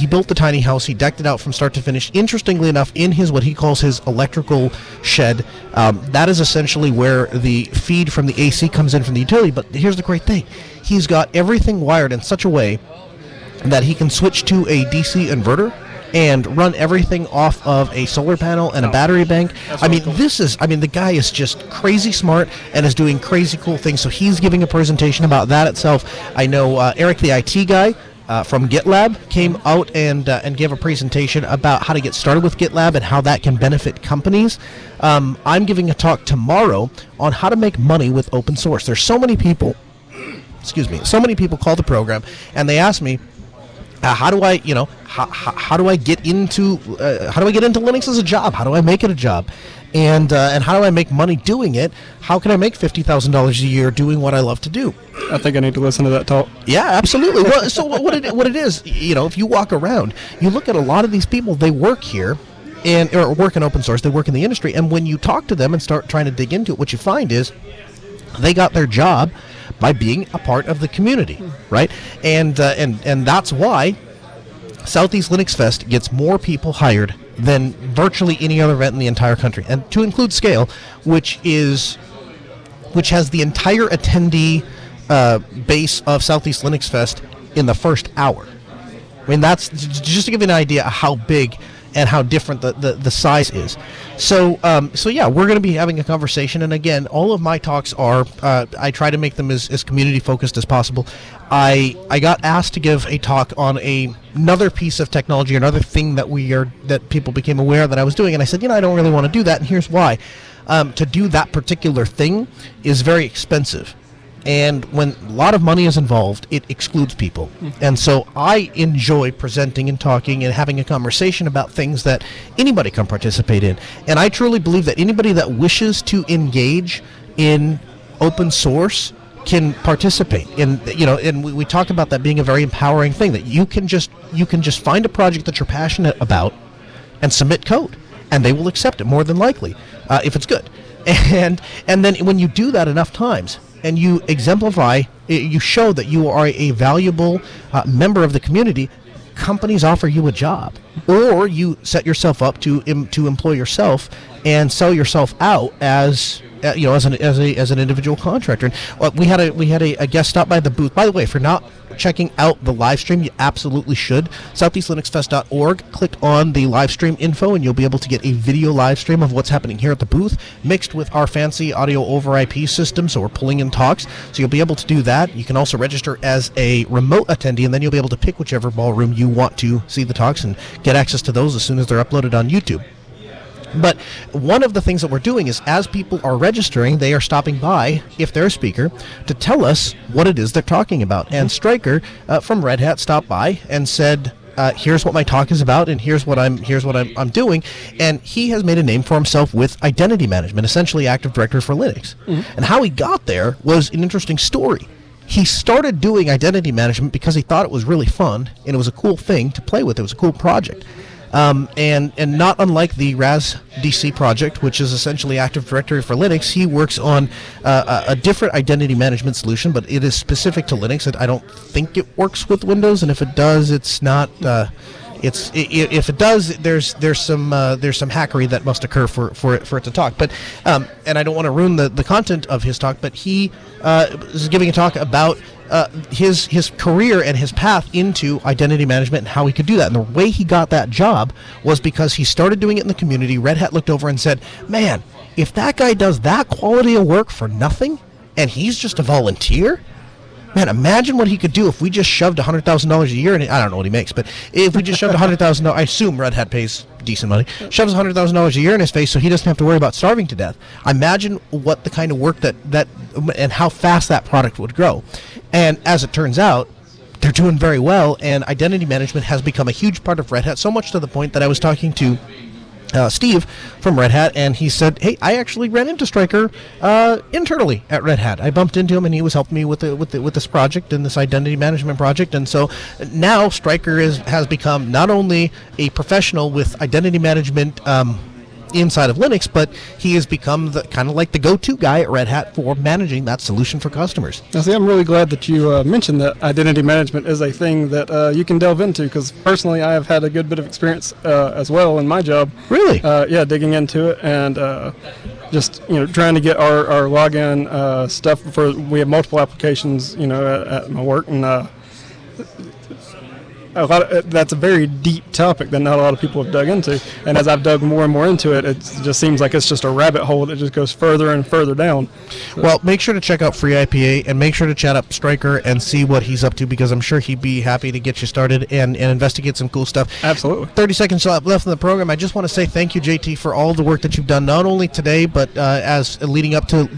built the tiny house. He decked it out from start to finish. Interestingly enough, in his what he calls his electrical shed, that is essentially where the feed from the AC comes in from the utility. But here's the great thing. He's got everything wired in such a way that he can switch to a DC inverter and run everything off of a solar panel and a battery bank. I mean, the guy is just crazy smart and is doing crazy cool things. So he's giving a presentation about that itself. I know Eric, the IT guy from GitLab, came out and gave a presentation about how to get started with GitLab and how that can benefit companies. I'm giving a talk tomorrow on how to make money with open source. There's so many people, call the program and they ask me, how do I get into Linux as a job? How do I make it a job? And how do I make money doing it? How can I make $50,000 a year doing what I love to do? I think I need to listen to that talk. Yeah, absolutely. Well, so what it is, if you walk around, you look at a lot of these people, they work here. Or work in open source, they work in the industry. And when you talk to them and start trying to dig into it, what you find is they got their job by being a part of the community, right? And that's why Southeast Linux Fest gets more people hired than virtually any other event in the entire country, and to include Scale, which has the entire attendee base of Southeast Linux Fest in the first hour. I mean, that's just to give you an idea of how big and how different the size is. So yeah, we're going to be having a conversation. And again, all of my talks are, I try to make them as community-focused as possible. I got asked to give a talk on another piece of technology, another thing that people became aware that I was doing. And I said, I don't really want to do that, and here's why. To do that particular thing is very expensive. And when a lot of money is involved, it excludes people. Mm-hmm. And so I enjoy presenting and talking and having a conversation about things that anybody can participate in. And I truly believe that anybody that wishes to engage in open source can participate. And we talk about that being a very empowering thing, that you can just find a project that you're passionate about and submit code, and they will accept it more than likely if it's good. And then when you do that enough times, and you exemplify, you show that you are a valuable member of the community, companies offer you a job. Or you set yourself up to employ yourself and sell yourself out as an individual contractor. And we had a guest stop by the booth. By the way, if you're not checking out the live stream, you absolutely should. SoutheastLinuxFest.org. Click on the live stream info, and you'll be able to get a video live stream of what's happening here at the booth, mixed with our fancy audio over IP system. So we're pulling in talks. So you'll be able to do that. You can also register as a remote attendee, and then you'll be able to pick whichever ballroom you want to see the talks and get access to those as soon as they're uploaded on YouTube. But one of the things that we're doing is, as people are registering, they are stopping by, if they're a speaker, to tell us what it is they're talking about. And Stryker from Red Hat stopped by and said, here's what my talk is about, and here's what I'm doing. And he has made a name for himself with identity management, essentially Active Directory for Linux. Mm-hmm. And how he got there was an interesting story. He started doing identity management because he thought it was really fun, and it was a cool thing to play with. It was a cool project. And not unlike the RASDC project, which is essentially Active Directory for Linux, he works on a different identity management solution, but it is specific to Linux. I don't think it works with Windows, and if it does, it's not. If it does, there's some hackery that must occur for it to talk. But and I don't want to ruin the content of his talk, but he is giving a talk about his career and his path into identity management and how he could do that. And the way he got that job was because he started doing it in the community. Red Hat looked over and said, man, if that guy does that quality of work for nothing and he's just a volunteer, man, imagine what he could do if we just shoved $100,000 a year. And I don't know what he makes, but if we just shoved $100,000, I assume Red Hat pays decent money, shoves $100,000 a year in his face so he doesn't have to worry about starving to death. Imagine what the kind of work that and how fast that product would grow. And as it turns out, they're doing very well, and identity management has become a huge part of Red Hat, so much to the point that I was talking to Steve from Red Hat, and he said, hey, I actually ran into Stryker internally at Red Hat. I bumped into him, and he was helping me with this project and this identity management project. And so now Stryker has become not only a professional with identity management inside of Linux, but he has become kind of like the go-to guy at Red Hat for managing that solution for customers. Now, see, I'm really glad that you mentioned that identity management is a thing that you can delve into, because personally I have had a good bit of experience as well in my job. Really? Yeah, digging into it and just, you know, trying to get our login stuff for, we have multiple applications, you know, at my work, and a lot of, that's a very deep topic that not a lot of people have dug into. And as I've dug more and more into it, it just seems like it's just a rabbit hole that just goes further and further down. So. Well, make sure to check out Free IPA and make sure to chat up Stryker and see what he's up to, because I'm sure he'd be happy to get you started and investigate some cool stuff. Absolutely. 30 seconds left in the program. I just want to say thank you, JT, for all the work that you've done, not only today, but as leading up to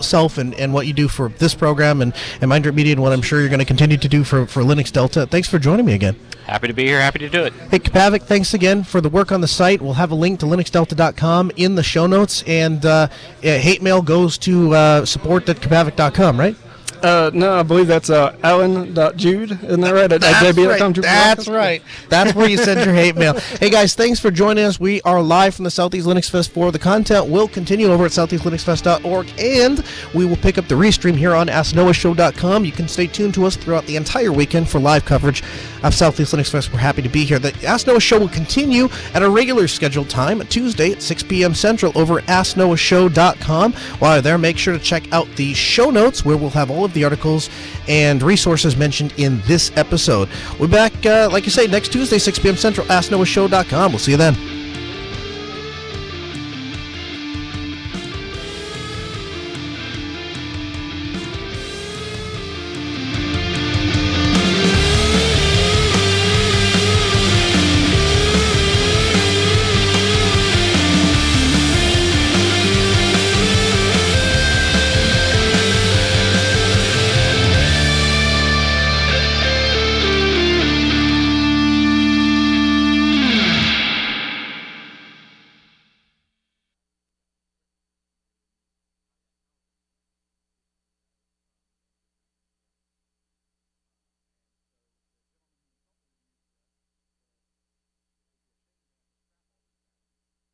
self and what you do for this program and Mindrip Media, and what I'm sure you're going to continue to do for Linux Delta. Thanks for joining me again. Happy to be here. Happy to do it. Hey, Kapavik, thanks again for the work on the site. We'll have a link to linuxdelta.com in the show notes, and hate mail goes to support@kapavik.com, right? No, I believe that's alan.jude. Isn't that right? That's right. That's where you send your hate mail. Hey, guys, thanks for joining us. We are live from the Southeast Linux Fest. For the content will continue over at southeastlinuxfest.org, and we will pick up the restream here on AskNoahShow.com. You can stay tuned to us throughout the entire weekend for live coverage of Southeast Linux Fest. We're happy to be here. The Ask Noah Show will continue at a regular scheduled time, Tuesday at 6 p.m. Central, over at AskNoahShow.com. While you're there, make sure to check out the show notes, where we'll have all of the articles and resources mentioned in this episode. We're back, like you say, next Tuesday, 6 p.m. Central, AskNoahShow.com. We'll see you then.